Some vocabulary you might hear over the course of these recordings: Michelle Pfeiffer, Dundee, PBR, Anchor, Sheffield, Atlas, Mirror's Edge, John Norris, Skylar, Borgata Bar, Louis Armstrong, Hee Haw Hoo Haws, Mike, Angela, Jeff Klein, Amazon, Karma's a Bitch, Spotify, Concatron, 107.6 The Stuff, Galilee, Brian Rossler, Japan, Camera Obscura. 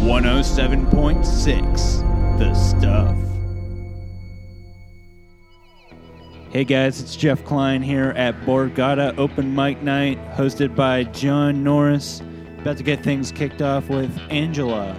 107.6 The Stuff. Hey guys, it's Jeff Klein here at Borgata Open Mic Night, hosted by John Norris. About to get things kicked off with Angela.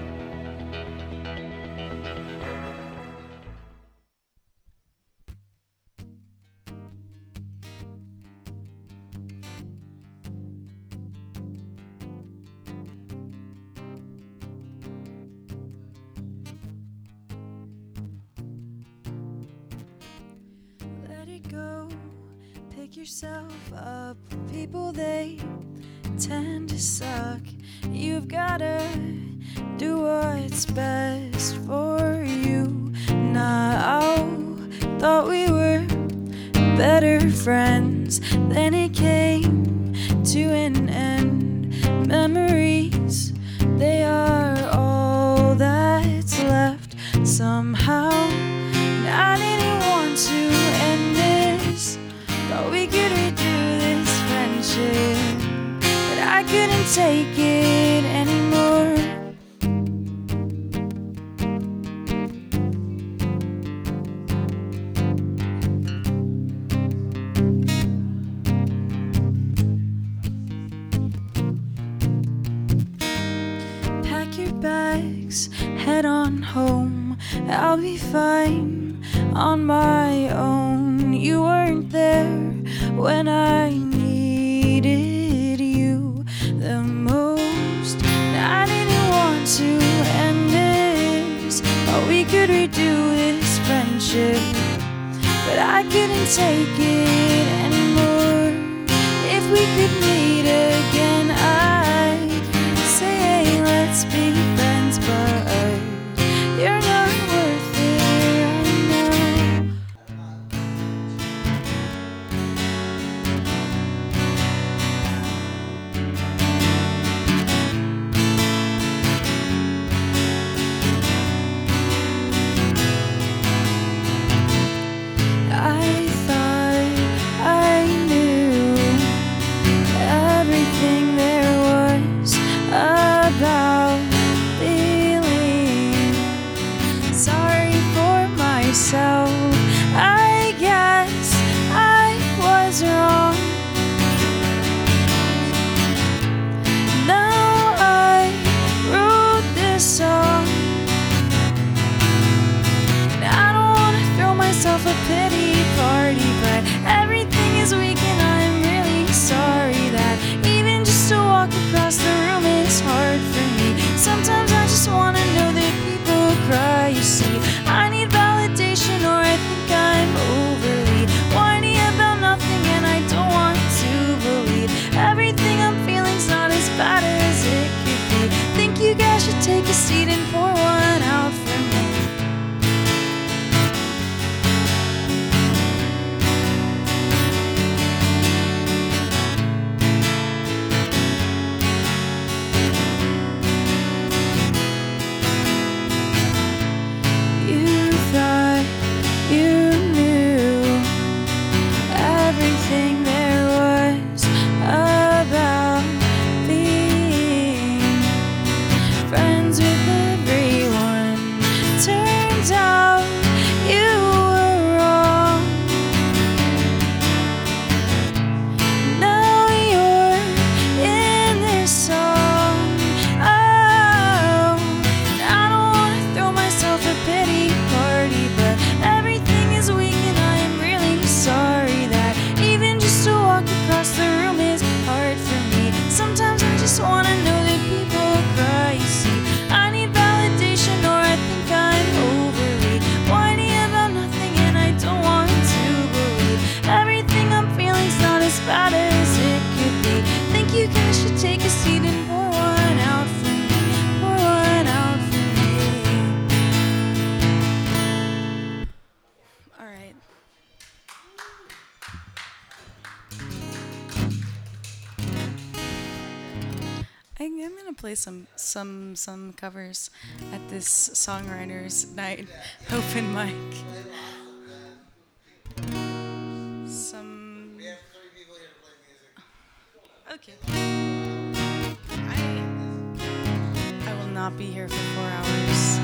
Yourself up with people, they tend to suck. You've gotta do what's best for you. Thought we were better friends, then it came to an end. Memories, they are all that's left. Somehow I didn't want to end this. Thought we could redo this friendship, but I couldn't take it anymore. Pack your bags, head on home. I'll be fine on my own. You weren't there when I needed you the most. I didn't want to end this. Oh, we could redo this friendship, but I couldn't take it anymore. If we could meet again, I'd say, hey, let's be friends, but you're not worth it right now. I thought I knew everything there was about feeling sorry for myself. I guess I was wrong. Now I wrote this song. And I don't want to throw myself a pity party, but everything is weak, and I'm really sorry that even just to walk across the room is hard for me. Sometimes I just want to know that people cry, you see. I need validation, or I think I'm overly whiny about nothing, and I don't want to believe everything I'm feeling's not as bad as it could be. Think you guys should take a seat and pour one out for me. Some covers at this songwriters night open mic. Some. We have three people here to play music. Okay. I will not. not be here for 4 hours.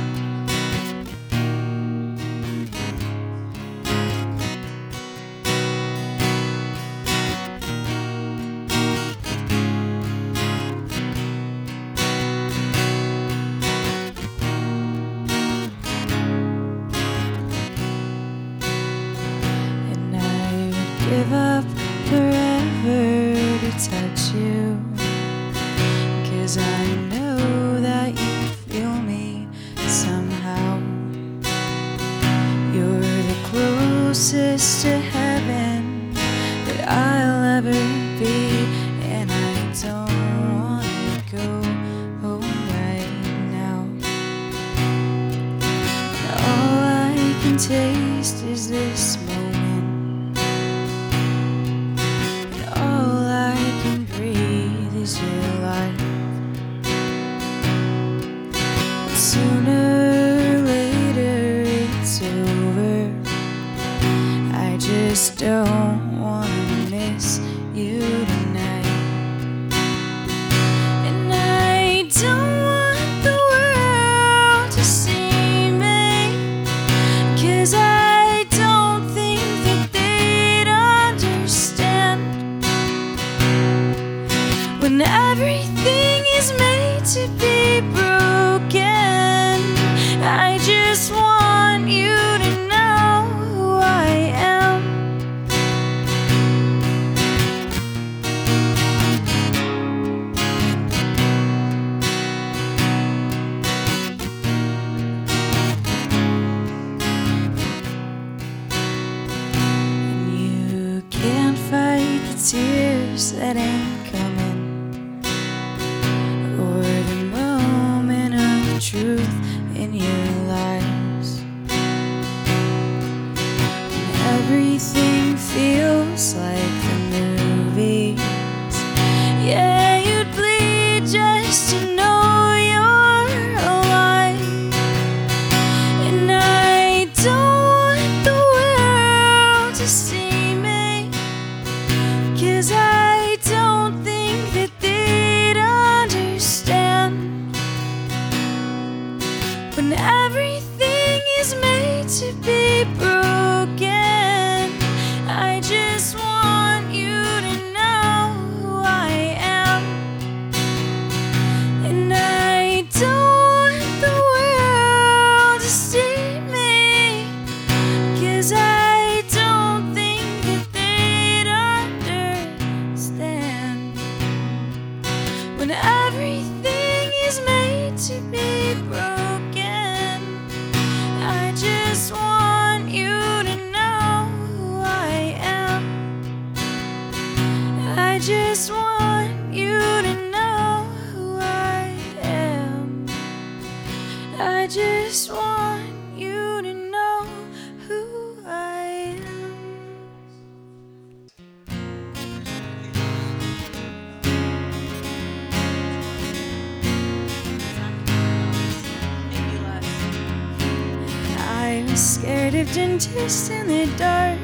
Dentists in the dark.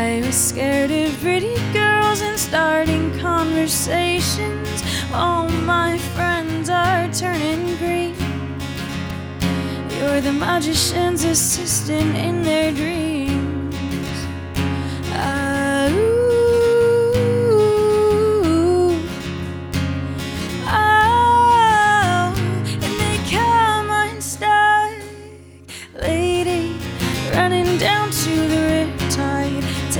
I was scared of pretty girls and starting conversations. All my friends are turning green. You're the magician's assistant in their dreams.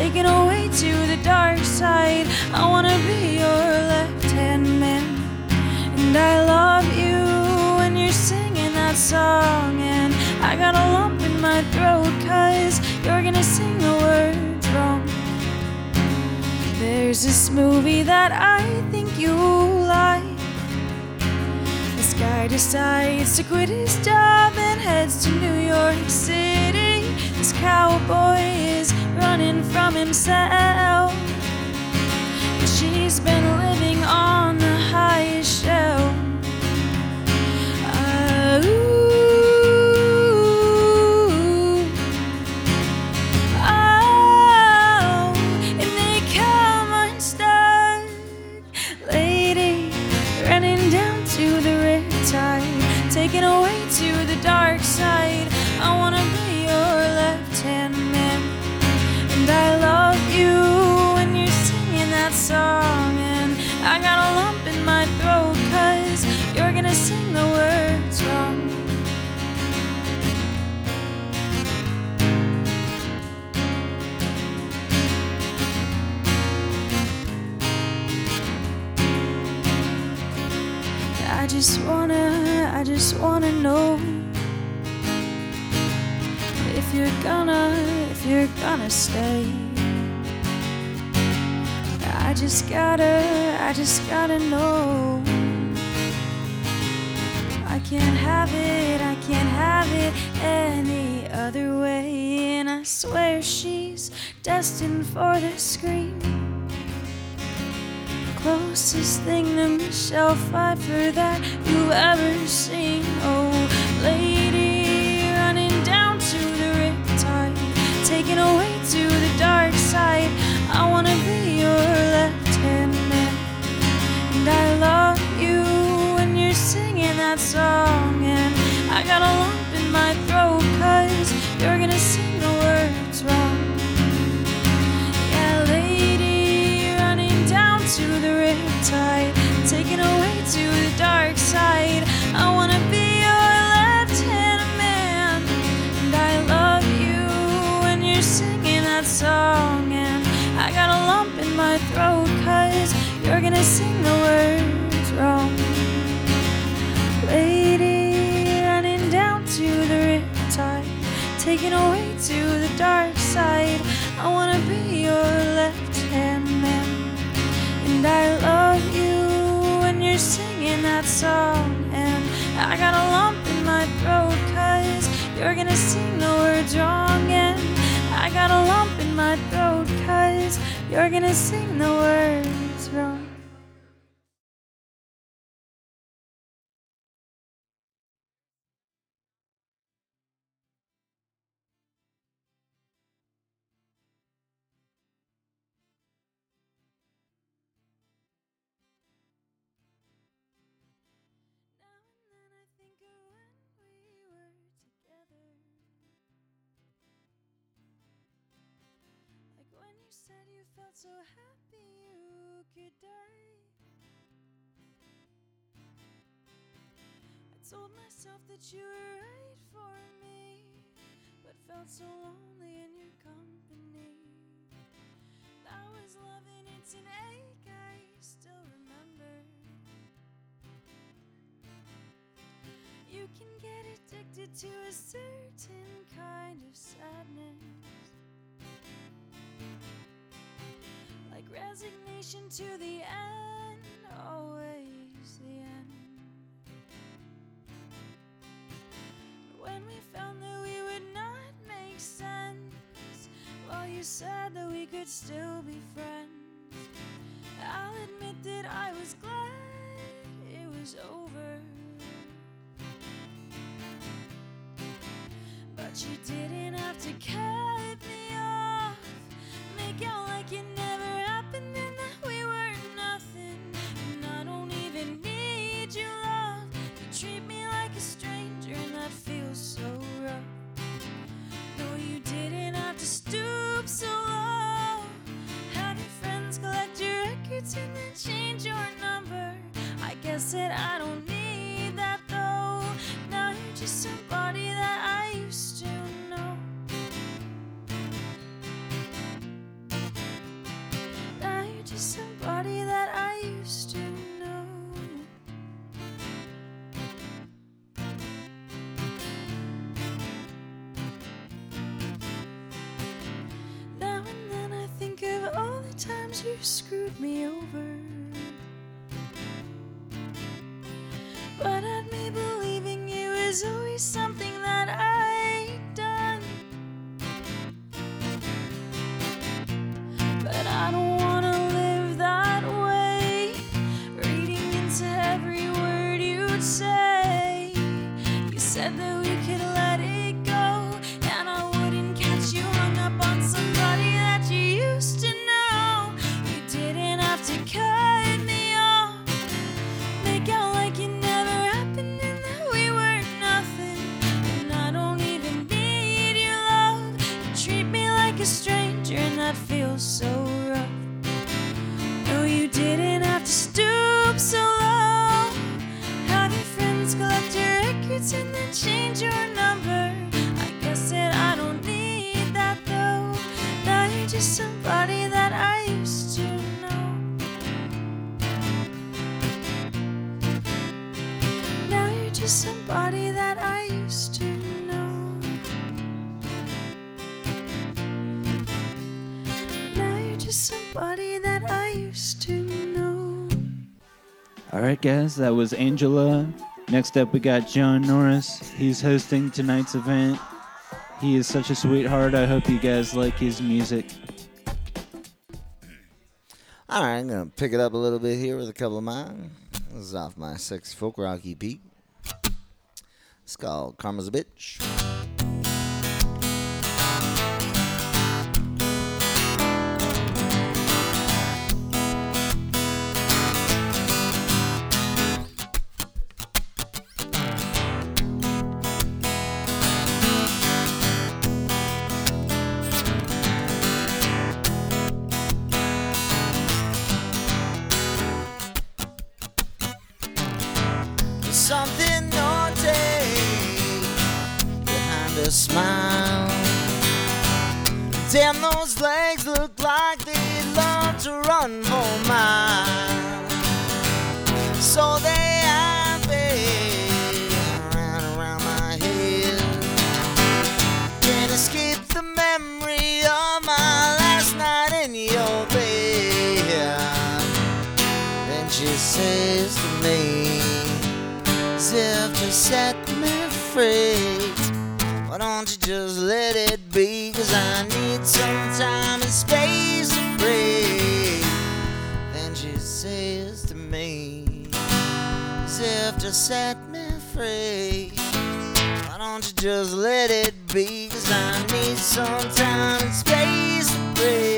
Taken away to the dark side. I wanna be your left-hand man, and I love you when you're singing that song. And I got a lump in my throat, 'cause you're gonna sing the words wrong. There's this movie that I think you'll like. This guy decides to quit his job and heads to New York City. This cowboy is running from himself, but she's been living on the highest shelf. Oh, and they come unstuck. Lady running down to I just wanna know if you're gonna stay. I just gotta know. I can't have it any other way. And I swear she's destined for the screen. Closest thing to Michelle Pfeiffer that you've ever seen. Oh, lady, running down to the riptide, taken away to the dark side. I wanna be your left-hand man, and I love you. Singing that song, and I got a lump in my throat, cause you're gonna sing the words wrong. Yeah, lady, running down to the riptide, taken away to the dark side. I wanna be your left-hand man, and I love you when you're singing that song, and I got a lump in my throat, cause you're gonna sing the words wrong. Lady, running down to the riptide, taken away to the dark side. I wanna be your left-hand man, and I love you when you're singing that song, and I got a lump in my throat, cause you're gonna sing the words wrong, and I got a lump in my throat, cause you're gonna sing the words wrong. You said you felt so happy you could die. I told myself that you were right for me, but felt so lonely in your company. I was loving it an ache, I still remember. You can get addicted to a certain kind of sadness, like resignation to the end, always the end. When we found that we would not make sense, well, you said that we could still be friends. I'll admit that I was glad it was over, but you didn't have to cut me off, make out like you never. And then change your number. I guess that I don't need that though. Now you're just somebody that I used to know. Now you're just somebody that I used to know. Now and then I think of all the times you screwed me over. Something that I've done, but I don't wanna live that way, reading into every word you'd say. You said that we could let it go, and I wouldn't catch you hung up on somebody that you used to know. You didn't have to cut me off, make out like you never happened. A stranger, and that feels so rough. No, you didn't have to stoop so low. Have your friends collect your records and then change your number. I guess that I don't need that though. Now you're just somebody that I used to know. she's somebody that I used to know. Now you're just somebody that I used to know. All right, guys, that was Angela. Next up, we got John Norris. He's hosting tonight's event. He is such a sweetheart. I hope you guys like his music. All right, I'm going to pick it up a little bit here with a couple of mine. This is off my 6th folk rock EP. It's called Karma's a Bitch. Something naughty behind a smile. Damn, those legs look like they love to run for miles. So they happy right around my head. Can't escape the memory of my last night in your bed. Then she says to me, as if to set me free, why don't you just let it be? Cause I need some time and space to breathe. Then she says to me, as if to set me free, why don't you just let it be? Cause I need some time and space to breathe.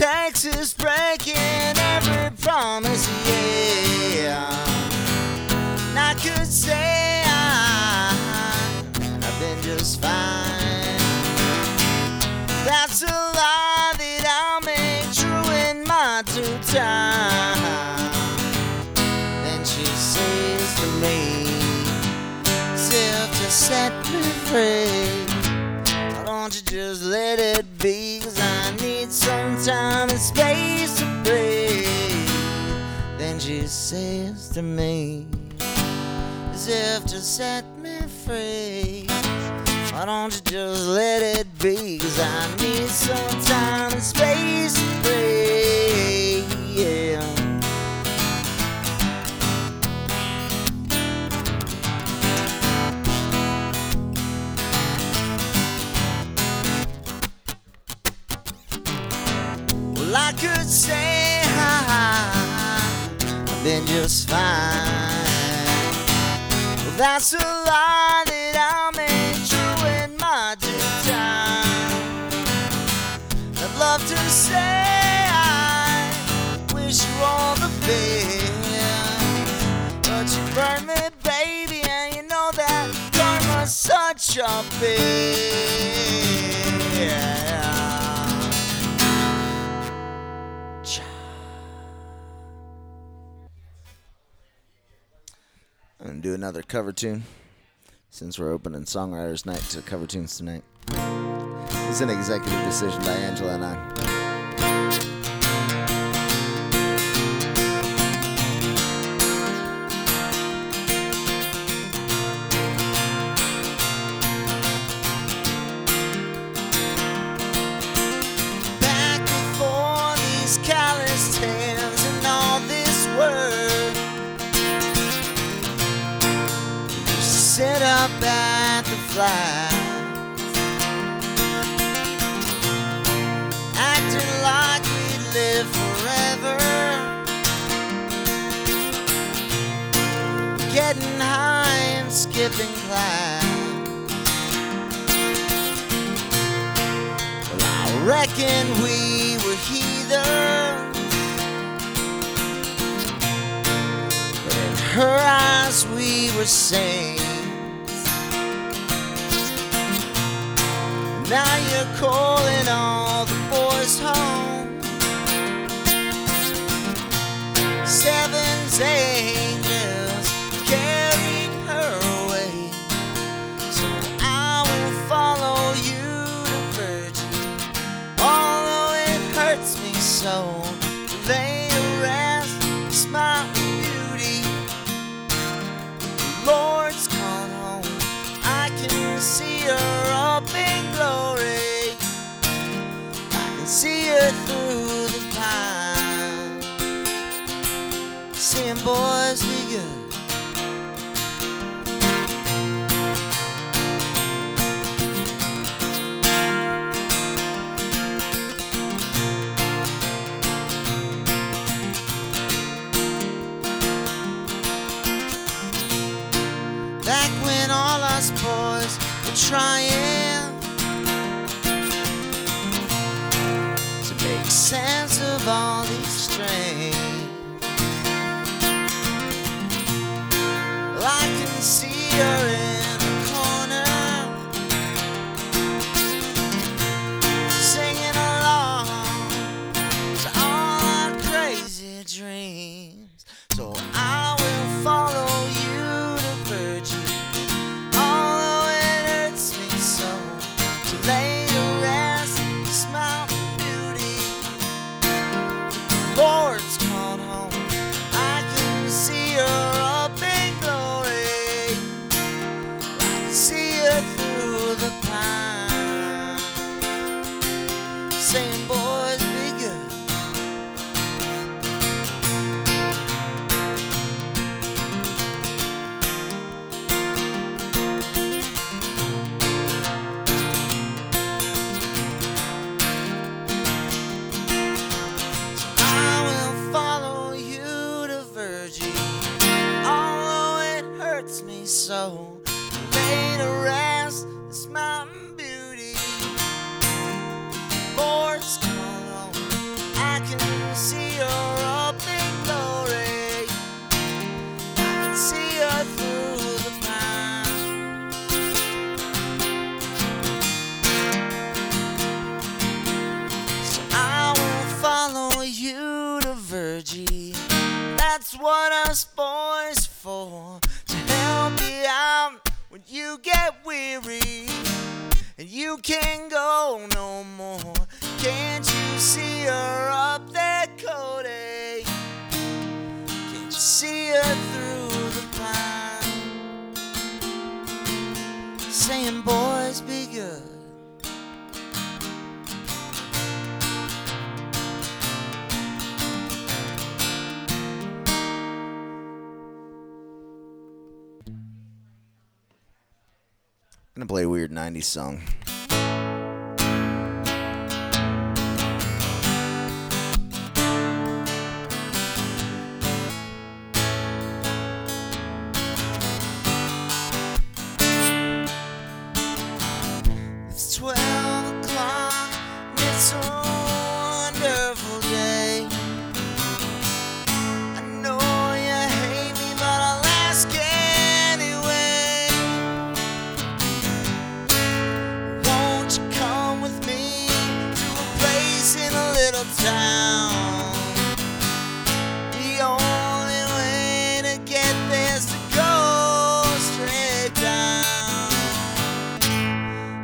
Texas breaking every promise, yeah. And I could say I've been just fine. That's a lie that I'll make true in my due time. Then she says to me, as if to set me free, why don't you just let it be? Cause I need some time and space to breathe. Then she says to me, as if to set me free, why don't you just let it be? Cause I need some time and space to breathe, yeah. I could say I've been just fine. Well, that's a lie that I'll make true in my due time. I'd love to say I wish you all the best, but you burned me, baby, and you know that karma's such a bitch. Yeah. I'm going to do another cover tune since we're opening Songwriters Night to cover tunes tonight. It's an executive decision by Angela and I. Back before these callous hands and all this work, sit up at the fly, acting like we'd live forever, getting high and skipping class. Well, I reckon we were heathens, once we were saints. Now you're calling all the boys home. Seven's angels carried her away, so I will follow you to virtue, although it hurts me so. Lay to rest, it's my beauty. The Lord's gone home, I can see her up in glory, I can see her through the pine. Sin, boys, be good. Boys were trying to make sense of all these strings. Well, I can see her in the corner, singing along to all our crazy dreams. So I will follow you to virtue. Lord's called home, I can see her up in glory, I can see her through the pine. Saying, boys, be so lay to rest, this mountain beauty. Lord's come home, I can see her up in glory, I can see her through the pine. So I will follow you to Virgie. That's what us boys for, be out when you get weary and you can't go no more. Can't you see her up there, Cody? Can't you see her through the pine? Saying, boys, be good. I'm gonna play a weird 90s song. It's 12 o'clock and it's a wonderful day. I know you hate me, but I'll ask you town. The only way to get there's to go straight down.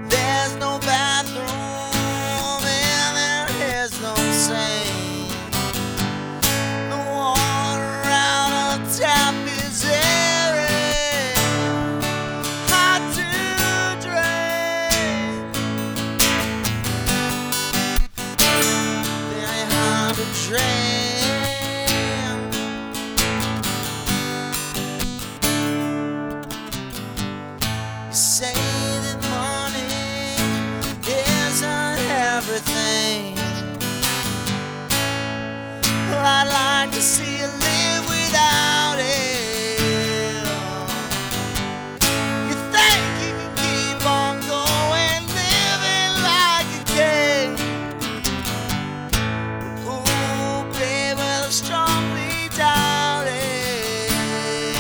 There's no bathroom and there is no sink. The water out of tap is airy, hot to drink. Dream. You say that money isn't everything. Well, I'd like to see you live without it. You think you can keep on going, living like a king? Strongly doubt it.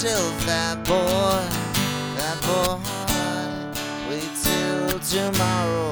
till fat boy, wait till tomorrow.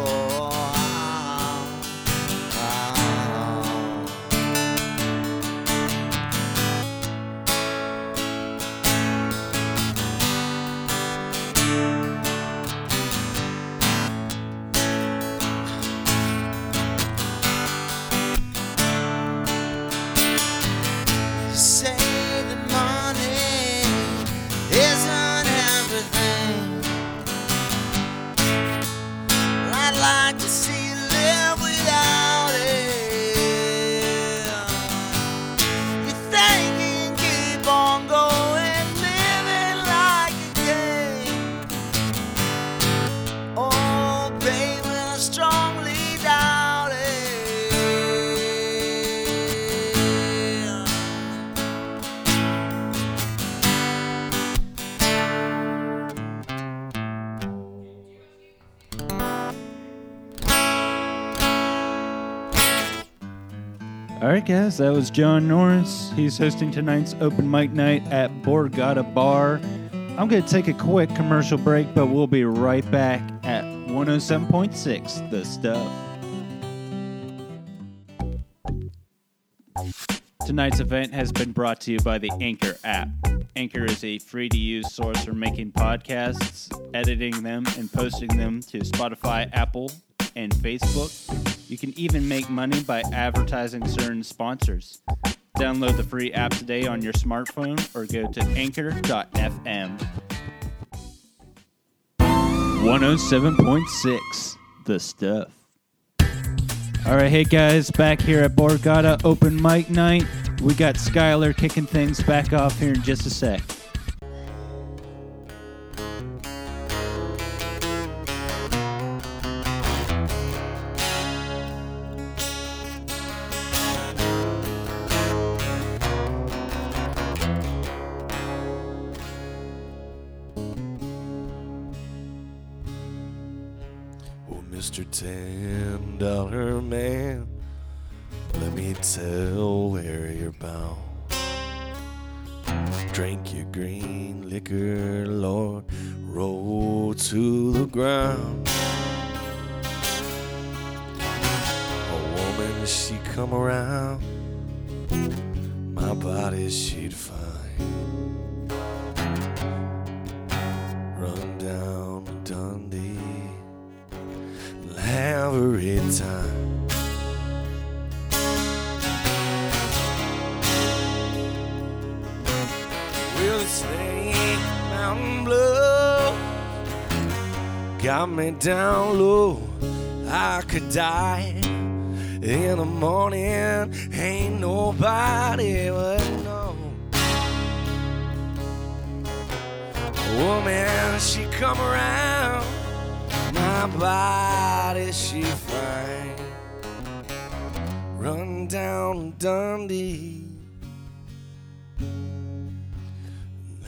Alright guys, that was John Norris. He's hosting tonight's open mic night at Borgata Bar. I'm going to take a quick commercial break, but we'll be right back at 107.6 The Stuff. Tonight's event has been brought to you by the Anchor app. Anchor is a free-to-use source for making podcasts, editing them, and posting them to Spotify, Apple, and Facebook. You can even make money by advertising certain sponsors. Download the free app today on your smartphone or go to anchor.fm. 107.6, The Stuff. All right, hey guys, back here at Borgata Open Mic Night. We got Skylar kicking things back off here in just a sec. Mr. $10 man, let me tell where you're bound. Drink your green liquor, Lord, roll to the ground. A woman, she'd come around, my body she'd find. Run down to Dundee, every time. Well, it's Snake Mountain Blue got me down low. I could die in the morning, ain't nobody would know. Woman, she come around, my body she find. Run down Dundee,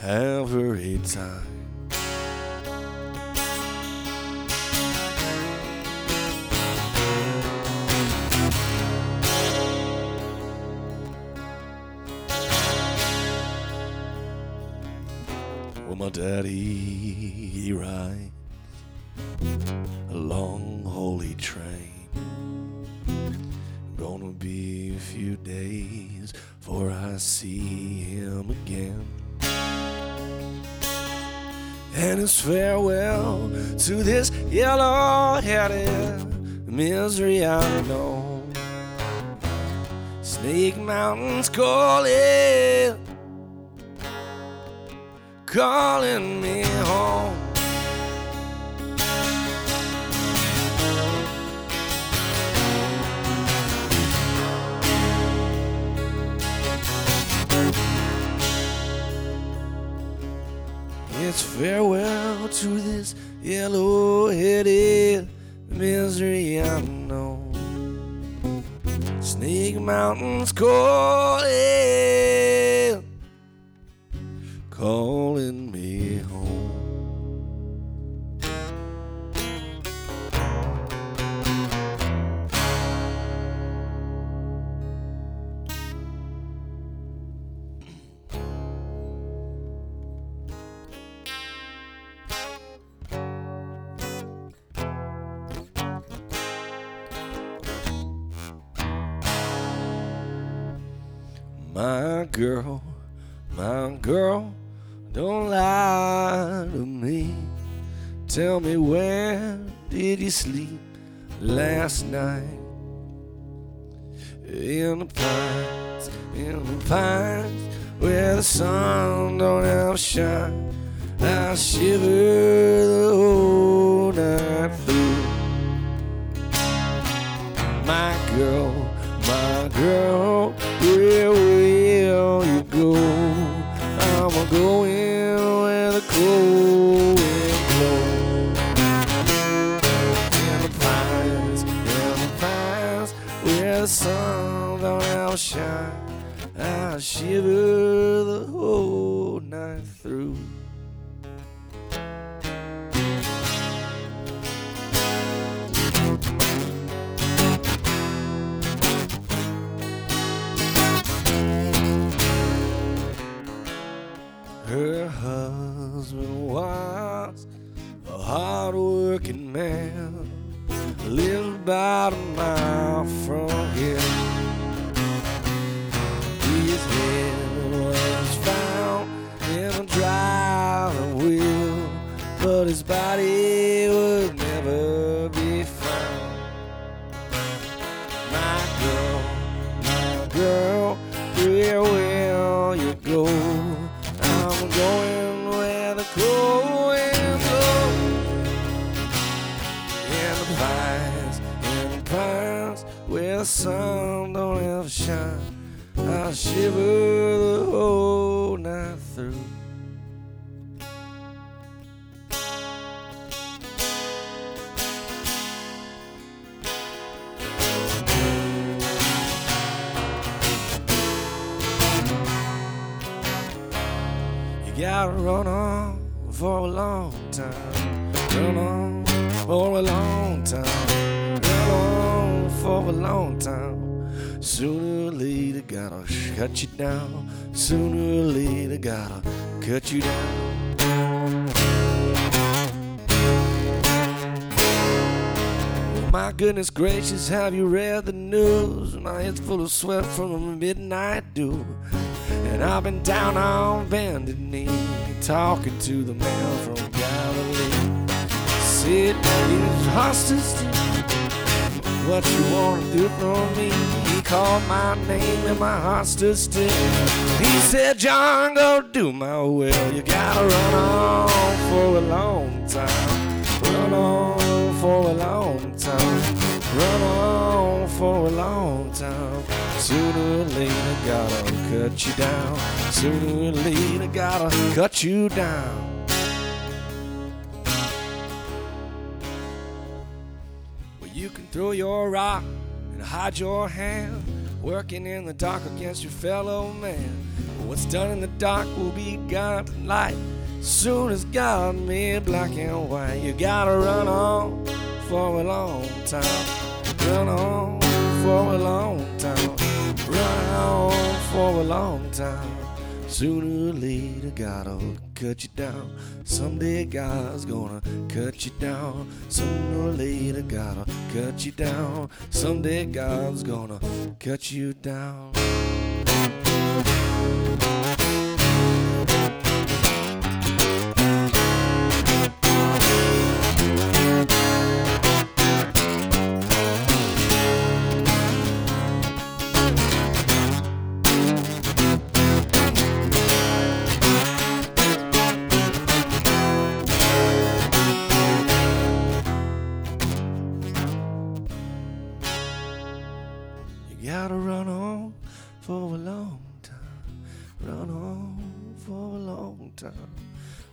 have her a time. Well, my daddy, he ride a long holy train. Gonna be a few days before I see him again. And it's farewell to this yellow-headed misery I know. Snake Mountain's calling, calling me home. It's farewell to this yellow-headed misery I know. Snake Mountain's calling, calling me home. my girl, don't lie to me. Tell me, where did you sleep last night? In the pines, where the sun don't ever shine. I shiver the whole night through. My girl, where will you go? I'm a going where the cold wind blows. In the pines, where the sun don't ever shine. I shiver the whole night through. Her husband was a hard-working man, lived about a mile from here. His head was found in a driving wheel, but his body would never be found. My girl, where will you go? Going where the cold wind blows. In the pines, where the sun don't ever shine. I shiver the whole night through. Gotta run on for a long time. Run on for a long time. Run on for a long time. Sooner or later, gotta shut you down. Sooner or later, gotta cut you down. My goodness gracious, have you read the news? My head's full of sweat from a midnight dew. And I've been down on bended knee, talking to the man from Galilee. Said, he's hostage, what you want to do for me? He called my name and my hostage did. He said, John, go do my will. You gotta run on for a long time. Run on for a long time. Run on for a long time. Sooner or later, gotta cut you down. Sooner or later, gotta cut you down. Well, you can throw your rock and hide your hand, working in the dark against your fellow man. But what's done in the dark will be gone to light. Soon as God made black and white. You gotta run on for a long time. Run on for a long time. Run on for a long time. Sooner or later, God'll cut you down. Someday God's gonna cut you down. Sooner or later, God'll cut you down. Someday God's gonna cut you down.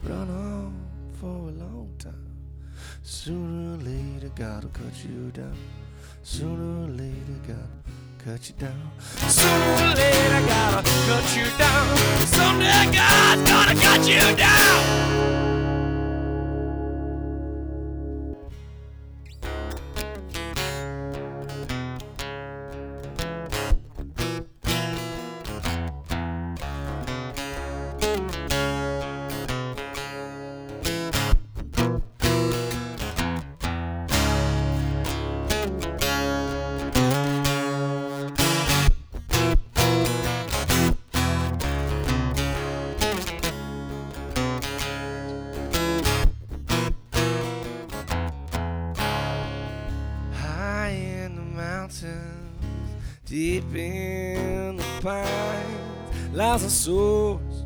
Run on for a long time. Sooner or later, gotta cut you down. Sooner or later, gotta cut you down. Sooner or later, gotta cut you down. Someday, God's gonna cut you down. Deep in the pines lies the source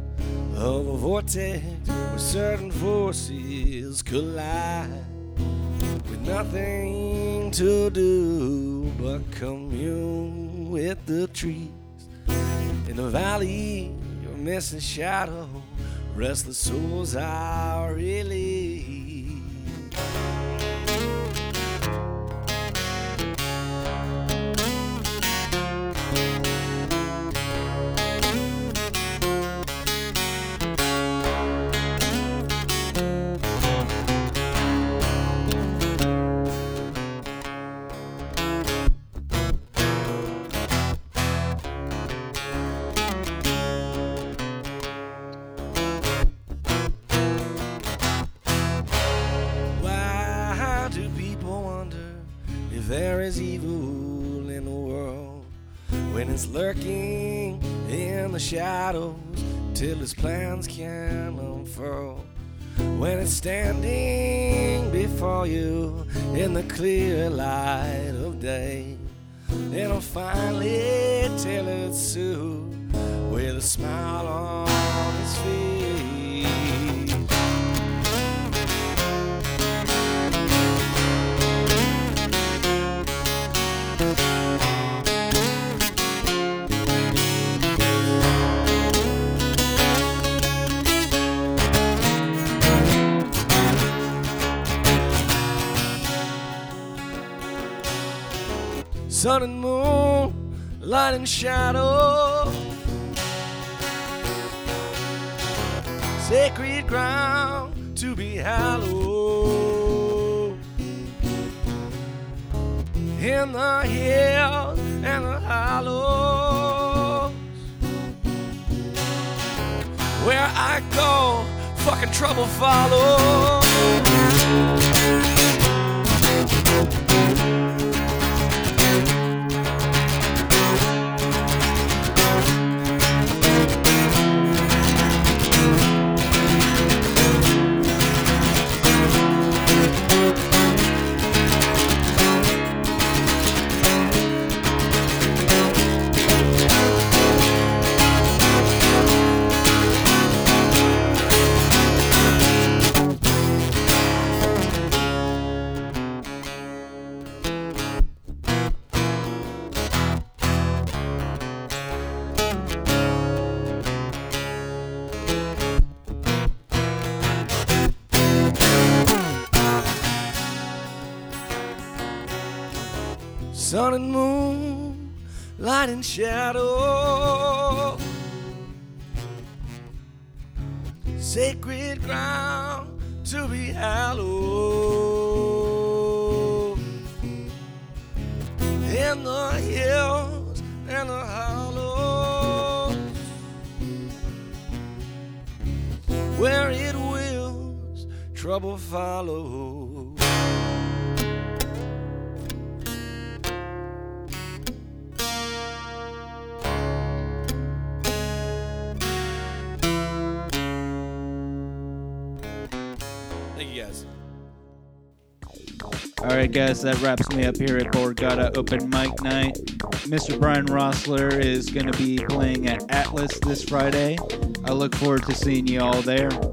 of a vortex where certain forces collide with nothing to do but commune with the trees. In the valley, your missing shadow, restless souls are released. Lurking in the shadows till its plans can unfurl. When it's standing before you in the clear light of day, in a finely tailored suit with a smile on its face. Sun and moon, light and shadow, sacred ground to be hallowed. In the hills and the hollows, where I go, fucking trouble follows. Sun and moon, light and shadow, sacred ground to be hallowed. In the hills and the hollows, where it wills, trouble follows. All right, guys, that wraps me up here at Borgata Open Mic Night. Mr. Brian Rossler is going to be playing at Atlas this Friday. I look forward to seeing you all there.